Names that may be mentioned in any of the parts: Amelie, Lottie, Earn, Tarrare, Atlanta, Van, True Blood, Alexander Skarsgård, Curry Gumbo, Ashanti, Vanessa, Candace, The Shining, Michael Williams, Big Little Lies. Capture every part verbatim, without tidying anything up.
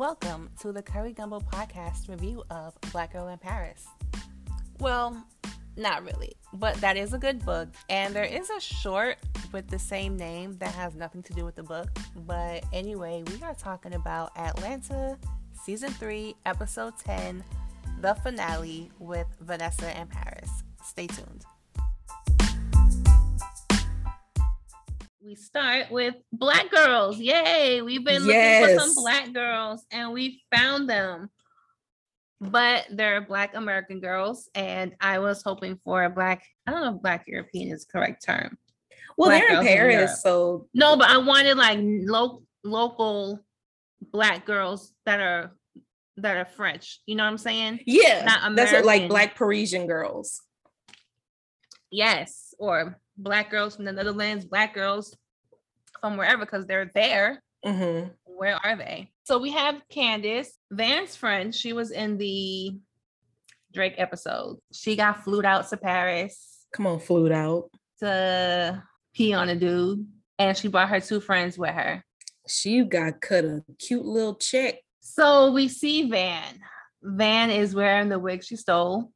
Welcome to the Curry Gumbo podcast review of Black Girl in Paris. Well, not really, but that is a good book, and there is a short with the same name that has nothing to do with the book. But anyway, we are talking about Atlanta season three, episode ten, the finale, with Vanessa and Paris. Stay tuned. We start with Black girls. Yay! We've been looking yes. for some Black girls, and we found them. But they're Black American girls, and I was hoping for a Black, I don't know if Black European is the correct term. Well, Black they're in Paris, in so. No, but I wanted like lo- local Black girls that are that are French. You know what I'm saying? Yeah. Not American. That's what, like Black Parisian girls. Yes. Or Black girls from the Netherlands, Black girls from wherever, because they're there. Mm-hmm. Where are they? So we have Candace, Van's friend. She was in the Drake episode. She got flued out to Paris. Come on, flued out. To pee on a dude. And she brought her two friends with her. She got cut a cute little chick. So we see Van. Van is wearing the wig she stole.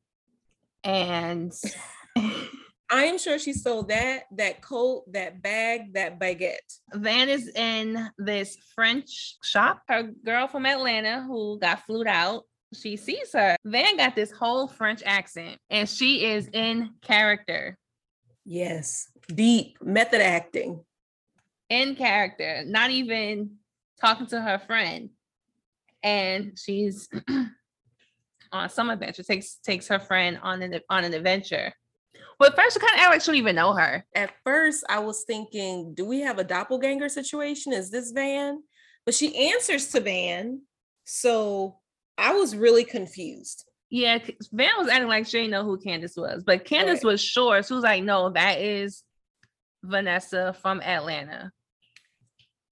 And I am sure she stole that, that coat, that bag, that baguette. Van is in this French shop. Her girl from Atlanta who got flued out, she sees her. Van got this whole French accent, and she is in character. Yes. Deep method acting. In character. Not even talking to her friend. And she's on some adventure. Takes takes her friend on an, on an adventure. Well, at first, you kind of act like she don't even know her. At first, I was thinking, do we have a doppelganger situation? Is this Van? But she answers to Van. So I was really confused. Yeah, Van was acting like she didn't know who Candace was. But Candace right. was sure. She was like, no, that is Vanessa from Atlanta.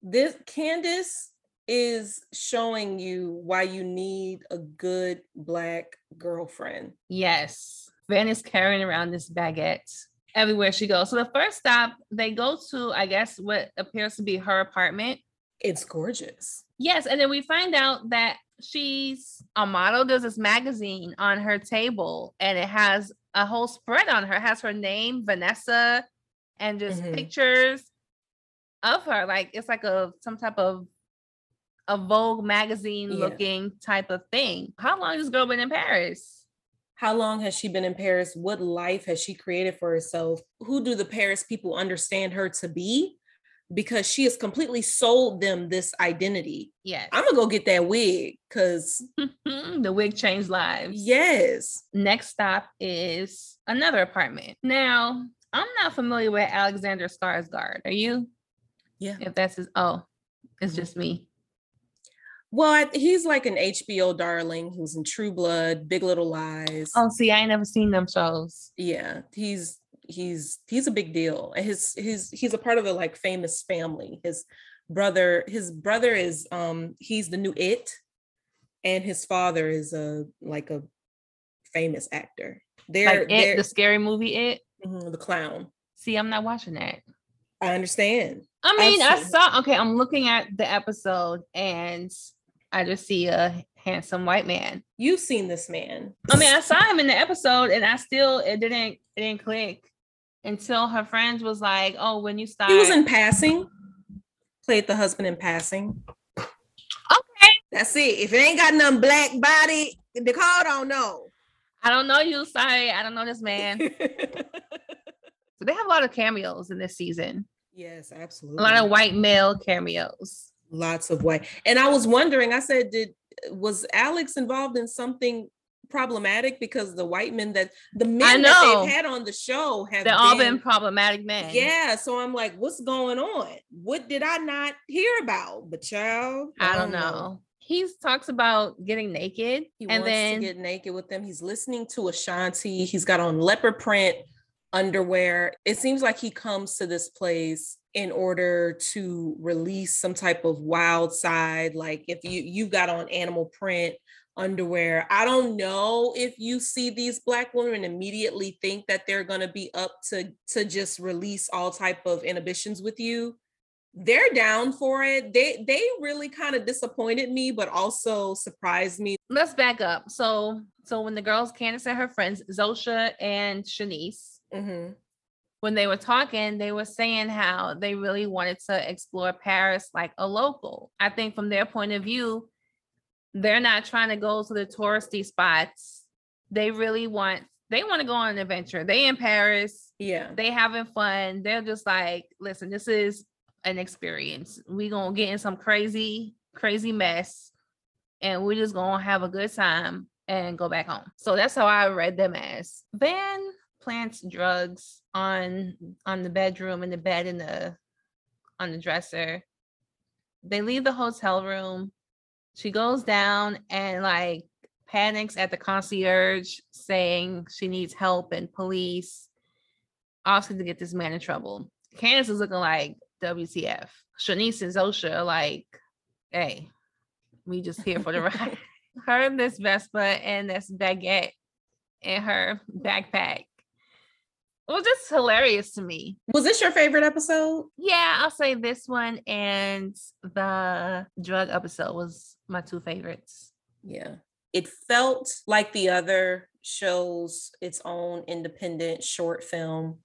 This Candace is showing you why you need a good Black girlfriend. Yes. Van is carrying around this baguette everywhere she goes. So the first stop, they go to, I guess, what appears to be her apartment. It's gorgeous. Yes. And then we find out that she's a model. There's this magazine on her table, and it has a whole spread on her. It has her name, Vanessa, and just mm-hmm. pictures of her. Like, it's like a some type of a Vogue magazine yeah. looking type of thing. How long has this girl been in Paris? How long has she been in Paris? What life has she created for herself? Who do the Paris people understand her to be? Because she has completely sold them this identity. Yes. I'm going to go get that wig because the wig changed lives. Yes. Next stop is another apartment. Now, I'm not familiar with Alexander Skarsgård. Are you? Yeah. If that's his, oh, it's just me. Well, I, he's like an H B O darling who's in True Blood, Big Little Lies. Oh, see, I ain't never seen them shows. Yeah, he's he's he's a big deal. And his his he's a part of a like famous family. His brother, his brother is um he's the new It, and his father is a like a famous actor. They're like It, they're, the scary movie It, mm-hmm, the clown. See, I'm not watching that. I understand. I mean, I've I saw. Okay, I'm looking at the episode and I just see a handsome white man. You've seen this man. I mean, I saw him in the episode, and I still it didn't it didn't click until her friends was like, "Oh, when you start." He was in passing. Played the husband in passing. Okay, that's it. If it ain't got nothing Black body, the call don't know. I don't know you. Sorry, I don't know this man. So they have a lot of cameos in this season. Yes, absolutely. A lot of white male cameos. Lots of white. And I was wondering, I said, did was Alex involved in something problematic? Because the white men that the men that they've had on the show have They've all been problematic men. Yeah. So I'm like, what's going on? What did I not hear about? But child, I, I don't know. know. He talks about getting naked. He and wants then... to get naked with them. He's listening to Ashanti. He's got on leopard print underwear. It seems like he comes to this place in order to release some type of wild side. Like if you you've got on animal print underwear, I don't know if you see these Black women immediately think that they're going to be up to to just release all type of inhibitions with you. they're down for it. They they really kind of disappointed me, but also surprised me. Let's back up. So so when the girls, Candace and her friends, Zosha and Shanice, mm-hmm. when they were talking, they were saying how they really wanted to explore Paris like a local. I think from their point of view, they're not trying to go to the touristy spots. They really want, they want to go on an adventure. They in Paris. Yeah. They having fun. They're just like, listen, this is an experience. We gonna get in some crazy, crazy mess, and we're just gonna have a good time and go back home. So that's how I read them as. Van plants drugs on on the bedroom and the bed in the on the dresser. They leave the hotel room. She goes down and like panics at the concierge, saying she needs help and police, obviously to get this man in trouble. Candace is looking like W T F. Shanice and Zosha are like, hey, we just here for the ride. Her in this Vespa and this baguette in her backpack. It was just hilarious to me. Was this your favorite episode? Yeah, I'll say this one and the drug episode was my two favorites. Yeah. It felt like the other shows, its own independent short film.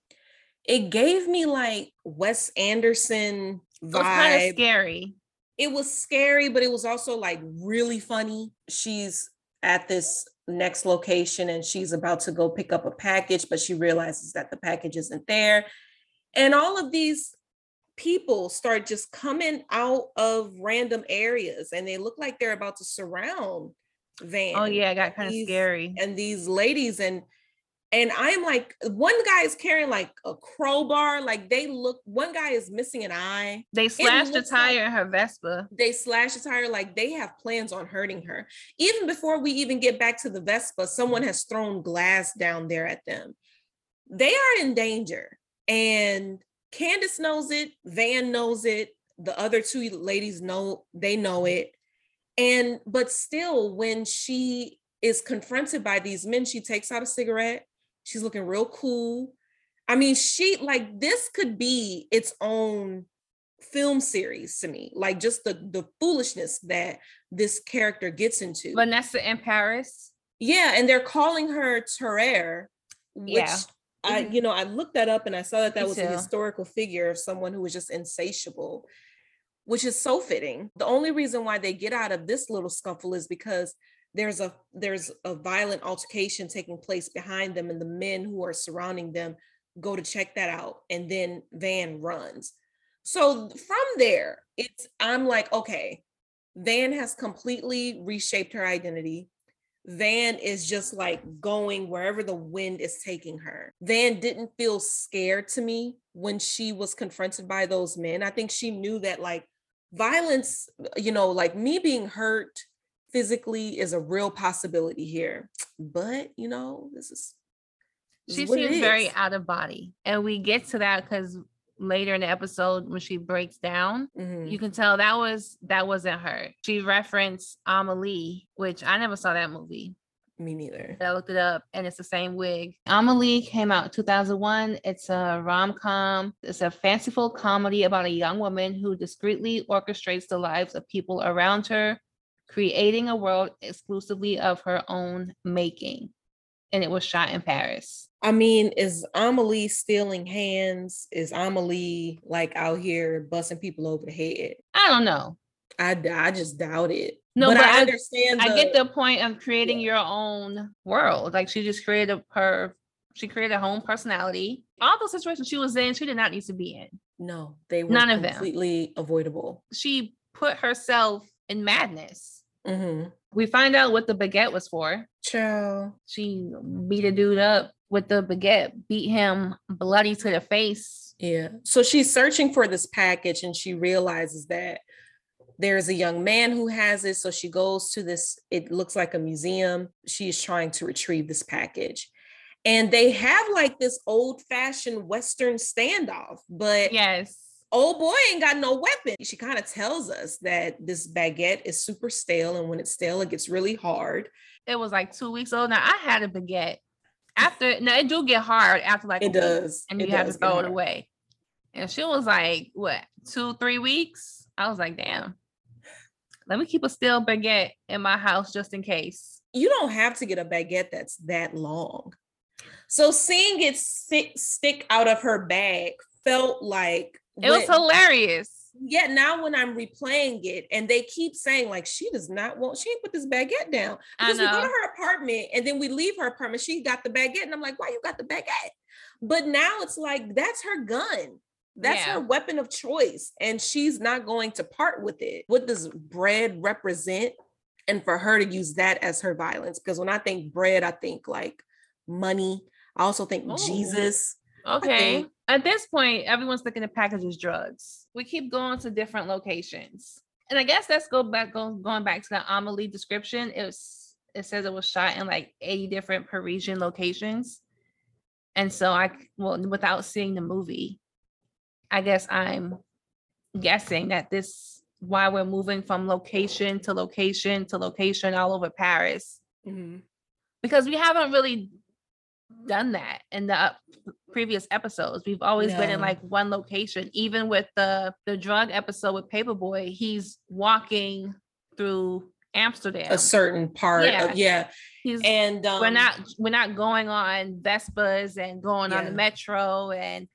It gave me like Wes Anderson vibe. It was kind of scary. It was scary, but it was also like really funny. She's at this next location and she's about to go pick up a package, but she realizes that the package isn't there. And all of these people start just coming out of random areas and they look like they're about to surround Van. Oh yeah, it got kind of scary. And these ladies and And I'm like, one guy is carrying like a crowbar. Like they look, one guy is missing an eye. They slashed a tire in her Vespa. They slashed a tire. Like they have plans on hurting her. Even before we even get back to the Vespa, someone has thrown glass down there at them. They are in danger. And Candace knows it. Van knows it. The other two ladies know, they know it. And, but still when she is confronted by these men, she takes out a cigarette. She's looking real cool. I mean, she like this could be its own film series to me. Like just the the foolishness that this character gets into. Vanessa in Paris. Yeah, and they're calling her Tarrare, which yeah. I, mm-hmm. you know, I looked that up and I saw that that me was too. A historical figure of someone who was just insatiable, which is so fitting. The only reason why they get out of this little scuffle is because There's a there's a violent altercation taking place behind them, and the men who are surrounding them go to check that out, and then Van runs. So from there, it's I'm like, okay, Van has completely reshaped her identity. Van is just like going wherever the wind is taking her. Van didn't feel scared to me when she was confronted by those men. I think she knew that like violence, you know, like me being hurt physically is a real possibility here, but you know, this is this she is seems very out of body, and we get to that because later in the episode when she breaks down, mm-hmm. you can tell that was that wasn't her. She referenced Amelie, which I never saw that movie. Me neither. But I looked it up, and it's the same wig. Amelie came out in two thousand one. It's a rom-com. It's a fanciful comedy about a young woman who discreetly orchestrates the lives of people around her, creating a world exclusively of her own making. And it was shot in Paris. I mean, is Amelie stealing hands? Is Amelie like out here busting people over the head? I don't know. I, I just doubt it. No, but, but I understand. I, the, I get the point of creating yeah. your own world. Like she just created her, she created her own personality. All those situations she was in, she did not need to be in. No, they were None completely of avoidable. She put herself in madness. Mm-hmm. We find out what the baguette was for. True. She beat a dude up with the baguette, beat him bloody to the face. Yeah. So she's searching for this package and she realizes that there's a young man who has it. So she goes to this, it looks like a museum. She is trying to retrieve this package. And they have like this old-fashioned Western standoff, but yes. Oh boy, ain't got no weapon. She kind of tells us that this baguette is super stale. And when it's stale, it gets really hard. It was like two weeks old. Now I had a baguette after, now it do get hard after like- It does. And it you does have to throw it hard. away. And she was like, what, two, three weeks? I was like, damn, let me keep a stale baguette in my house just in case. You don't have to get a baguette that's that long. So seeing it stick out of her bag felt like... It was hilarious. Yeah, now when I'm replaying it and they keep saying like, she does not want, she ain't put this baguette down. Because we go to her apartment and then we leave her apartment. She got the baguette and I'm like, why you got the baguette? But now it's like, that's her gun. That's yeah. her weapon of choice. And she's not going to part with it. What does bread represent? And for her to use that as her violence, because when I think bread, I think like money. I also think Ooh. Jesus. Okay. At this point, everyone's looking to package as drugs. We keep going to different locations. And I guess that's go back, go, going back to the Amelie description. It was, it says it was shot in like eighty different Parisian locations. And so I, well, without seeing the movie, I guess I'm guessing that this, why we're moving from location to location to location all over Paris. Mm-hmm. Because we haven't really done that in the up- previous episodes. We've always no. been in like one location. Even with the the drug episode with Paperboy, he's walking through Amsterdam, a certain part yeah. of yeah. He's, and um, we're not we're not going on Vespas and going yeah. on the metro and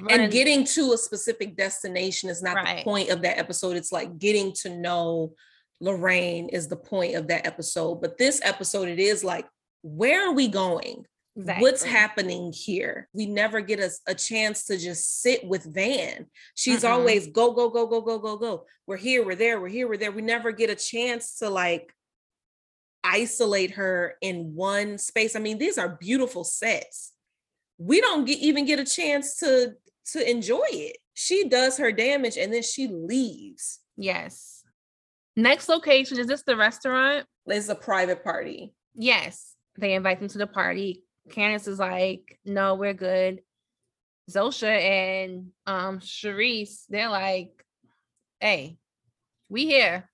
running. And getting to a specific destination is not right. the point of that episode. It's like getting to know Lorraine is the point of that episode. But this episode, it is like, where are we going? Exactly. What's happening here? We never get a, a chance to just sit with Van. She's mm-hmm. always go, go, go, go, go, go, go. We're here, we're there, we're here, we're there. We never get a chance to like isolate her in one space. I mean, these are beautiful sets. We don't get, even get a chance to, to enjoy it. She does her damage and then she leaves. Yes. Next location, is this the restaurant? It's a private party. Yes. They invite them to the party. Candace is like, no, we're good. Zosha and um Charisse, they're like, hey, we here,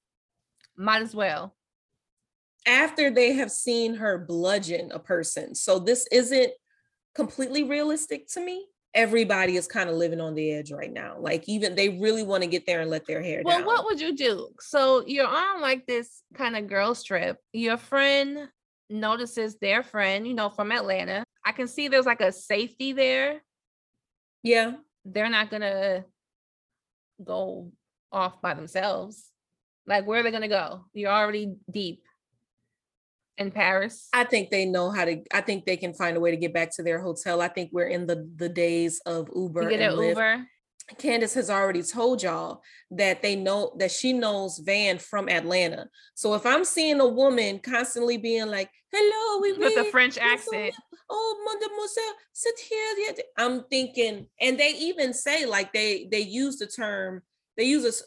might as well, after they have seen her bludgeon a person. So this isn't completely realistic to me. Everybody is kind of living on the edge right now. Like, even they really want to get there and let their hair well, down. Well, what would you do? So you're on like this kind of girl strip. Your friend notices their friend, you know, from Atlanta. I can see there's like a safety there. Yeah. They're not gonna go off by themselves. Like, where are they gonna go? You're already deep in Paris. I think they know how to, I think they can find a way to get back to their hotel. I think we're in the, the days of Uber. You get an Lyft. Uber. Candace has already told y'all that they know that she knows Van from Atlanta. So if I'm seeing a woman constantly being like, hello, we with a French accent, oh, mademoiselle, sit here. I'm thinking, and they even say like they, they use the term, they use us,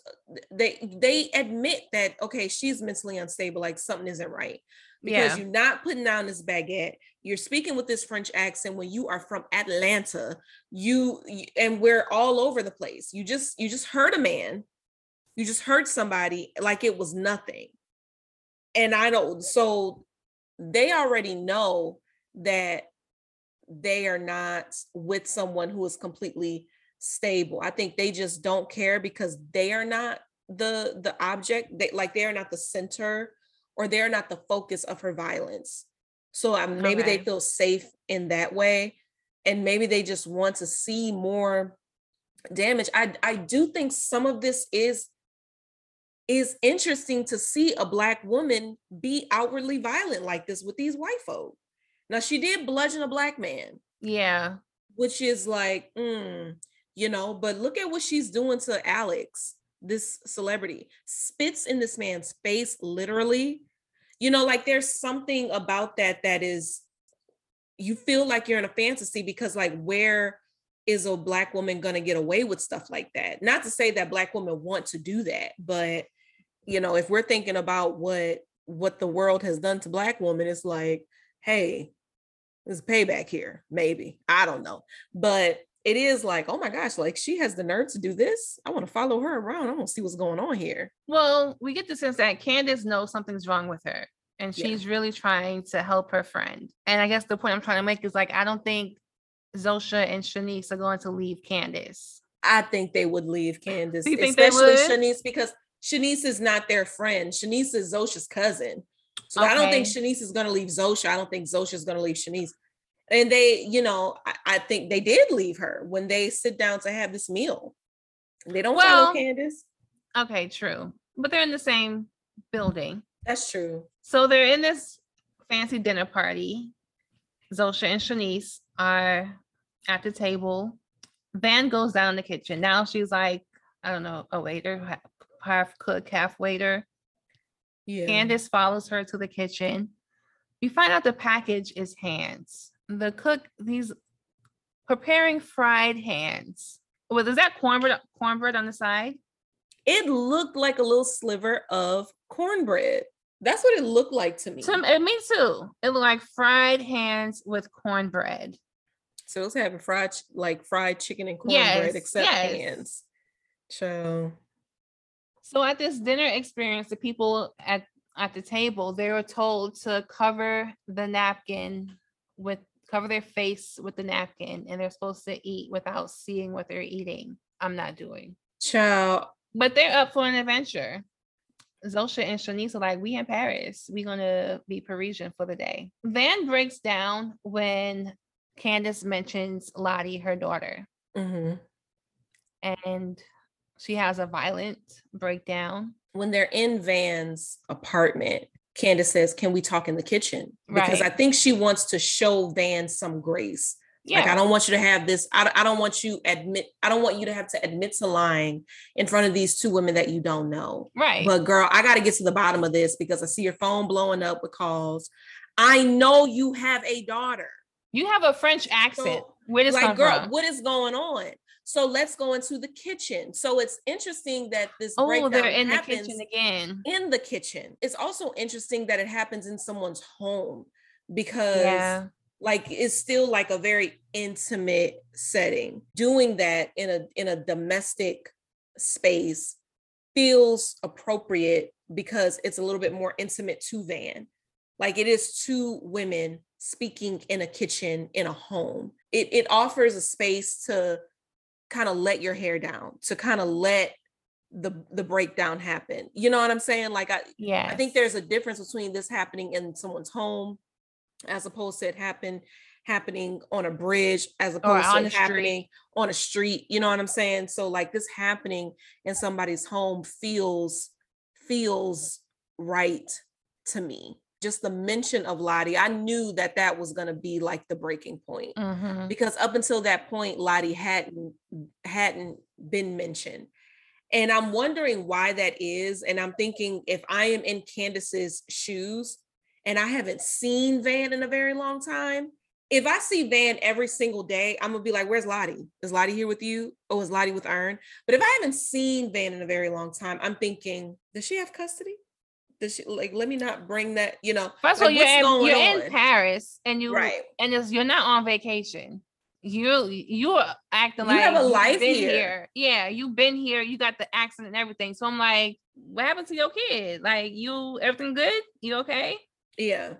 they, they admit that, okay, she's mentally unstable. Like, something isn't right because yeah. you're not putting down this baguette. You're speaking with this French accent when you are from Atlanta, you, and we're all over the place. You just, you just hurt a man. You just hurt somebody like it was nothing. And I don't, so they already know that they are not with someone who is completely stable. I think they just don't care because they are not the, the object. They, like, they are not the center or they're not the focus of her violence. So um, maybe okay. they feel safe in that way. And maybe they just want to see more damage. I, I do think some of this is, is interesting to see a Black woman be outwardly violent like this with these white folk. Now, she did bludgeon a Black man. Yeah. Which is like, mm, you know, but look at what she's doing to Alex, this celebrity. Spits in this man's face, literally. You know, like, there's something about that that is, you feel like you're in a fantasy because, like, where is a Black woman going to get away with stuff like that? Not to say that Black women want to do that, but, you know, if we're thinking about what, what the world has done to Black women, it's like, hey, there's payback here, maybe. I don't know. But it is like, oh my gosh, like, she has the nerve to do this. I want to follow her around. I want to see what's going on here. Well, we get the sense that Candace knows something's wrong with her and she's yeah. really trying to help her friend. And I guess the point I'm trying to make is like, I don't think Zosha and Shanice are going to leave Candace. I think they would leave Candace, you think especially Shanice, because Shanice is not their friend. Shanice is Zosha's cousin. So okay. I don't think Shanice is going to leave Zosha. I don't think Zosha is going to leave Shanice. And they, you know, I, I think they did leave her when they sit down to have this meal. They don't well, follow Candace. Okay, true. But they're in the same building. That's true. So they're in this fancy dinner party. Zosha and Shanice are at the table. Van goes down the kitchen. Now she's like, I don't know, a waiter, half cook, half waiter. Yeah. Candace follows her to the kitchen. We find out the package is hands. The cook, he's preparing fried hands. Well, is that cornbread, cornbread on the side? It looked like a little sliver of cornbread. That's what it looked like to me. To, it, me too. It looked like fried hands with cornbread. So it was having fried, like fried chicken and cornbread, yes, except yes. hands. So... So at this dinner experience, the people at, at the table, they were told to cover the napkin with, cover their face with the napkin, and they're supposed to eat without seeing what they're eating. I'm not doing. Child. But they're up for an adventure. Zosha and Shanice are like, we in Paris. We're going to be Parisian for the day. Van breaks down when Candace mentions Lottie, her daughter. Mm-hmm. And... she has a violent breakdown. When they're in Van's apartment, Candace says, can we talk in the kitchen? Because right. I think she wants to show Van some grace. Yeah. Like, I don't want you to have this. I, I don't want you admit. I don't want you to have to admit to lying in front of these two women that you don't know. Right. But girl, I got to get to the bottom of this because I see your phone blowing up with calls. I know you have a daughter. You have a French accent. So, Where does like, girl, from? What is going on? So let's go into the kitchen. So it's interesting that this oh, breakdown they're in happens the kitchen again. In the kitchen. It's also interesting that it happens in someone's home because yeah. like it's still like a very intimate setting. Doing that in a in a domestic space feels appropriate because it's a little bit more intimate to Van. Like it is two women speaking in a kitchen in a home. It it offers a space to kind of let your hair down, to kind of let the the breakdown happen. You know what I'm saying? Like, I yes. I think there's a difference between this happening in someone's home as opposed to it happen, happening on a bridge, as opposed to it happening on a street. You know what I'm saying? So like this happening in somebody's home feels, feels right to me. Just the mention of Lottie, I knew that that was going to be like the breaking point mm-hmm. because up until that point, Lottie hadn't, hadn't been mentioned. And I'm wondering why that is. And I'm thinking if I am in Candace's shoes and I haven't seen Van in a very long time, if I see Van every single day, I'm going to be like, where's Lottie? Is Lottie here with you? Oh, is Lottie with Earn? But if I haven't seen Van in a very long time, I'm thinking, does she have custody? She, like, let me not bring that, you know. First of all, like, you're, in, you're in Paris and you right. and it's, you're not on vacation. You you're acting you like have a you've life been here. here. Yeah, you've been here. You got the accent and everything. So I'm like, what happened to your kid? Like, you everything good? You okay? Yeah.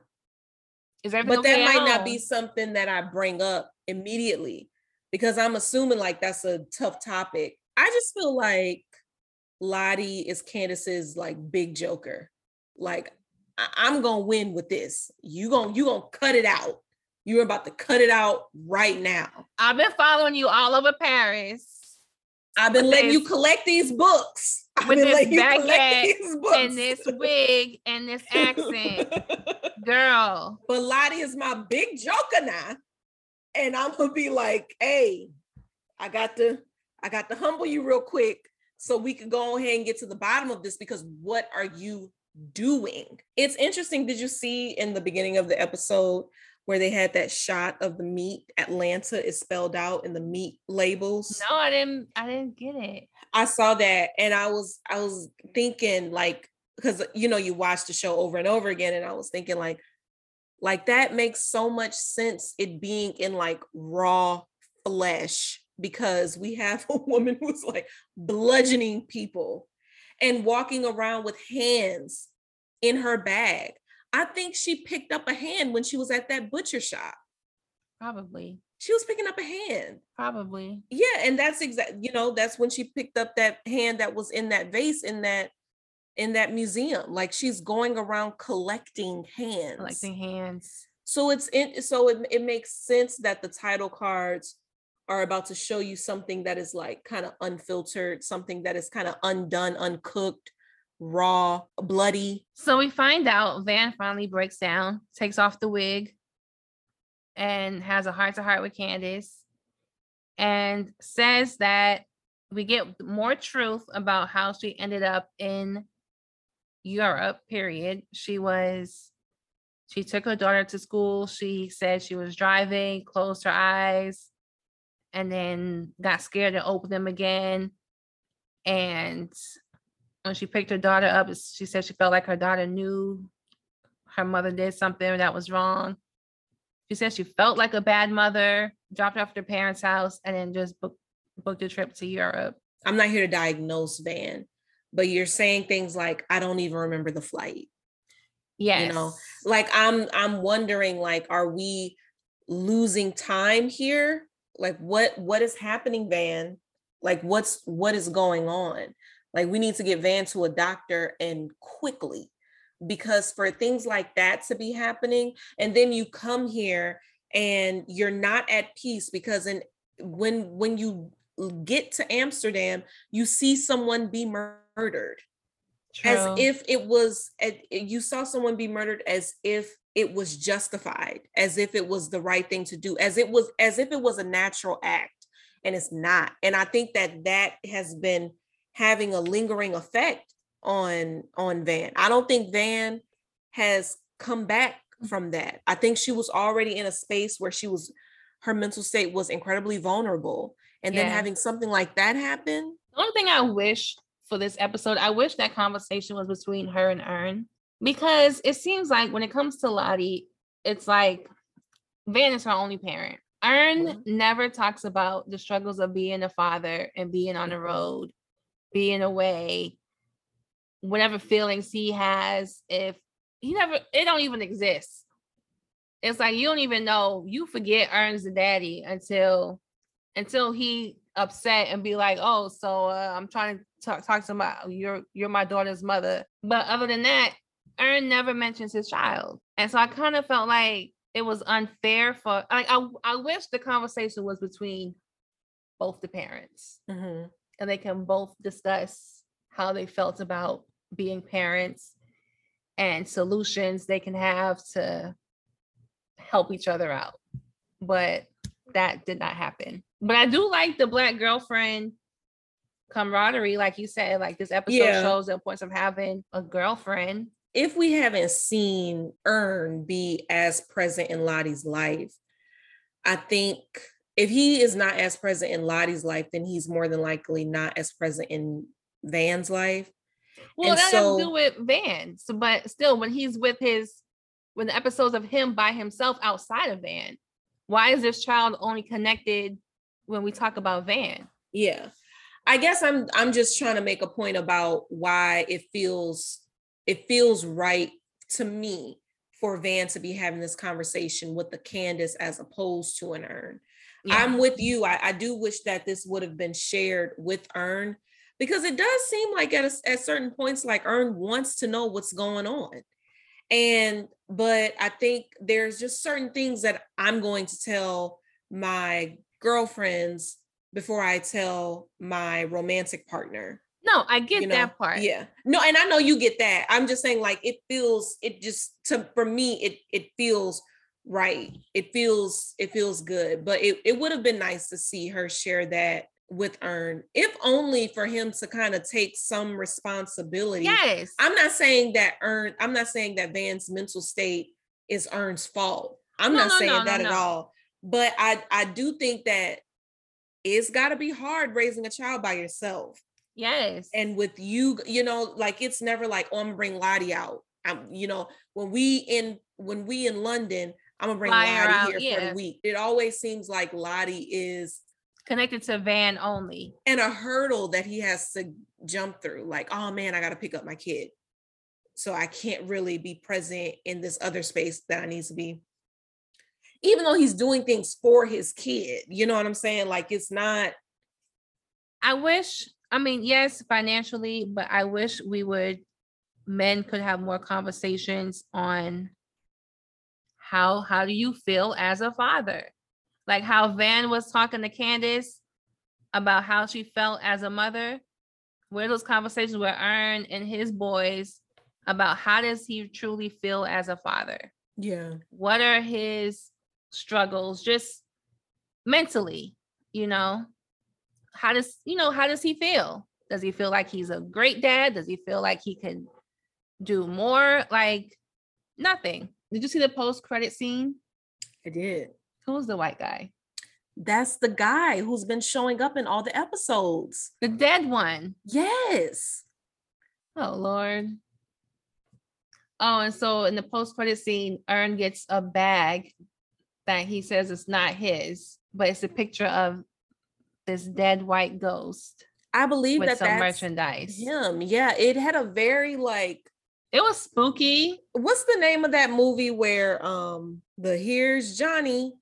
Is everything? But okay that might home? Not be something that I bring up immediately because I'm assuming like that's a tough topic. I just feel like Lottie is Candace's like big joker. Like, I- I'm going to win with this. You going you going to cut it out. You're about to cut it out right now. I've been following you all over Paris. I've been letting this, you collect these books. I've with been this you collect these books. And this wig and this accent. Girl. But Lottie is my big joker now. And I'm going to be like, hey, I got to, I got to humble you real quick so we can go ahead and get to the bottom of this because what are you doing? It's interesting. Did you see in the beginning of the episode where they had that shot of the meat? Atlanta is spelled out in the meat labels. No, I didn't. I didn't get it. I saw that, and I was, I was thinking like, because you know you watch the show over and over again, and I was thinking like, like that makes so much sense. It being in like raw flesh because we have a woman who's like bludgeoning people and walking around with hands in her bag. I think she picked up a hand when she was at that butcher shop. Probably. she was picking up a hand. Probably. Yeah. And that's exactly, you know, that's when she picked up that hand that was in that vase in that, in that museum. Like, she's going around collecting hands. Collecting hands. So it's in, so it, it makes sense that the title cards are about to show you something that is like kind of unfiltered, something that is kind of undone, uncooked, raw, bloody. So we find out Van finally breaks down, takes off the wig, and has a heart to heart with Candace, and says that we get more truth about how she ended up in Europe, period. She was, she took her daughter to school. She said she was driving, closed her eyes, and then got scared and opened them again. And when she picked her daughter up, she said she felt like her daughter knew her mother did something that was wrong. She said she felt like a bad mother, dropped her off at her parents' house, and then just book, booked a trip to Europe. I'm not here to diagnose Van, but you're saying things like, I don't even remember the flight. Yes. You know, like, I'm, I'm wondering, like, are we losing time here? Like, what, what is happening, Van? Like, what's, what is going on? Like, we need to get Van to a doctor, and quickly, because for things like that to be happening, and then you come here and you're not at peace, because in, when, when you get to Amsterdam, you see someone be murdered. True. As if it was, you saw someone be murdered as if it was justified, as if it was the right thing to do, as it was, as if it was a natural act, and it's not. And I think that that has been having a lingering effect on, on Van. I don't think Van has come back from that. I think she was already in a space where she was, her mental state was incredibly vulnerable. And yeah. then having something like that happen. The only thing I wish for this episode, I wish that conversation was between her and Earn, because it seems like when it comes to Lottie, it's like Van is her only parent. Earn mm-hmm. never talks about the struggles of being a father and being on the road, being away, whatever feelings he has, if he never, it don't even exist. It's like, you don't even know, you forget Earn's the daddy until, until he upset and be like, oh, so uh, I'm trying to talk, talk to my, you're, you're my daughter's mother. But other than that, Earn never mentions his child. And so I kind of felt like it was unfair for, like, I, I wish the conversation was between both the parents mm-hmm. and they can both discuss how they felt about being parents and solutions they can have to help each other out. But that did not happen. But I do like the Black girlfriend camaraderie. Like you said, like, this episode yeah. shows the importance of having a girlfriend. If we haven't seen Earn be as present in Lottie's life, I think if he is not as present in Lottie's life, then he's more than likely not as present in Van's life. Well, and that so, has to do with Van. So, but still, when he's with his, when the episodes of him by himself outside of Van, why is this child only connected when we talk about Van? Yeah. I guess I'm I'm just trying to make a point about why it feels it feels right to me for Van to be having this conversation with the Candace as opposed to an Earn. Yeah. I'm with you. I, I do wish that this would have been shared with Earn, because it does seem like at a, at certain points, like, Earn wants to know what's going on. And, but I think there's just certain things that I'm going to tell my girlfriends before I tell my romantic partner. No, I get you know? that part. Yeah. No, and I know you get that. I'm just saying, like, it feels, it just, to, for me, it, it feels right. It feels, it feels good, but it, it would have been nice to see her share that with Earn, if only for him to kind of take some responsibility. Yes. I'm not saying that Earn, I'm not saying that Van's mental state is Earn's fault. I'm no, not no, saying no, that no, at no. all. But I, I do think that it's got to be hard raising a child by yourself. Yes. And with you, you know, like, it's never like, oh, I'm gonna bring Lottie out. I'm, you know, when we in, when we in London, I'm gonna bring Fly Lottie out, here yeah. for the week. It always seems like Lottie is connected to Van only. And a hurdle that he has to jump through. Like, oh man, I got to pick up my kid. So I can't really be present in this other space that I need to be. even though he's doing things for his kid, you know what I'm saying? Like, it's not. I wish, I mean, yes, financially, but I wish we would, men could have more conversations on how, how do you feel as a father? Like how Van was talking to Candace about how she felt as a mother. Where those conversations were Earn and his boys about how does he truly feel as a father? Yeah. What are his struggles just mentally, you know? How does, you know, how does he feel? Does he feel like he's a great dad? Does he feel like he can do more? Like nothing. Did you see the post-credit scene? I did. Who's the white guy? That's the guy who's been showing up in all the episodes. The dead one. Yes. Oh, Lord. Oh, and so in the post-credit scene, Earn gets a bag that he says it's not his, but it's a picture of this dead white ghost. I believe with that some that's merchandise. Him. Yeah, it had a very like. It was spooky. What's the name of that movie where um the Here's Johnny?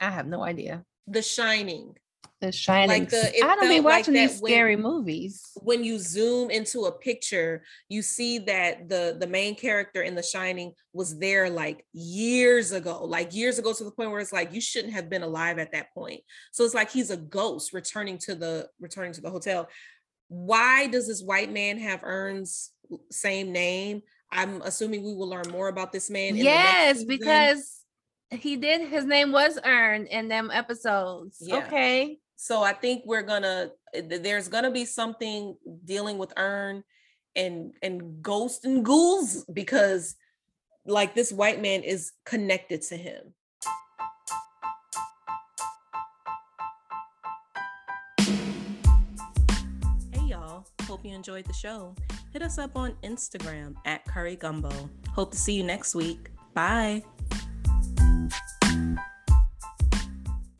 I have no idea. The Shining. The Shining. Like the, I don't be watching like these scary when, movies. When you zoom into a picture, you see that the, the main character in The Shining was there like years ago, like years ago to the point where it's like, you shouldn't have been alive at that point. So it's like, he's a ghost returning to the, returning to the hotel. Why does this white man have Earn's same name? I'm assuming we will learn more about this man. In yes, the next because season. He did. His name was Earn in them episodes. Yeah. Okay. So I think we're gonna, there's gonna be something dealing with Earn and, and ghosts and ghouls because like this white man is connected to him. Hey y'all, hope you enjoyed the show. Hit us up on Instagram at Curry Gumbo. Hope to see you next week. Bye.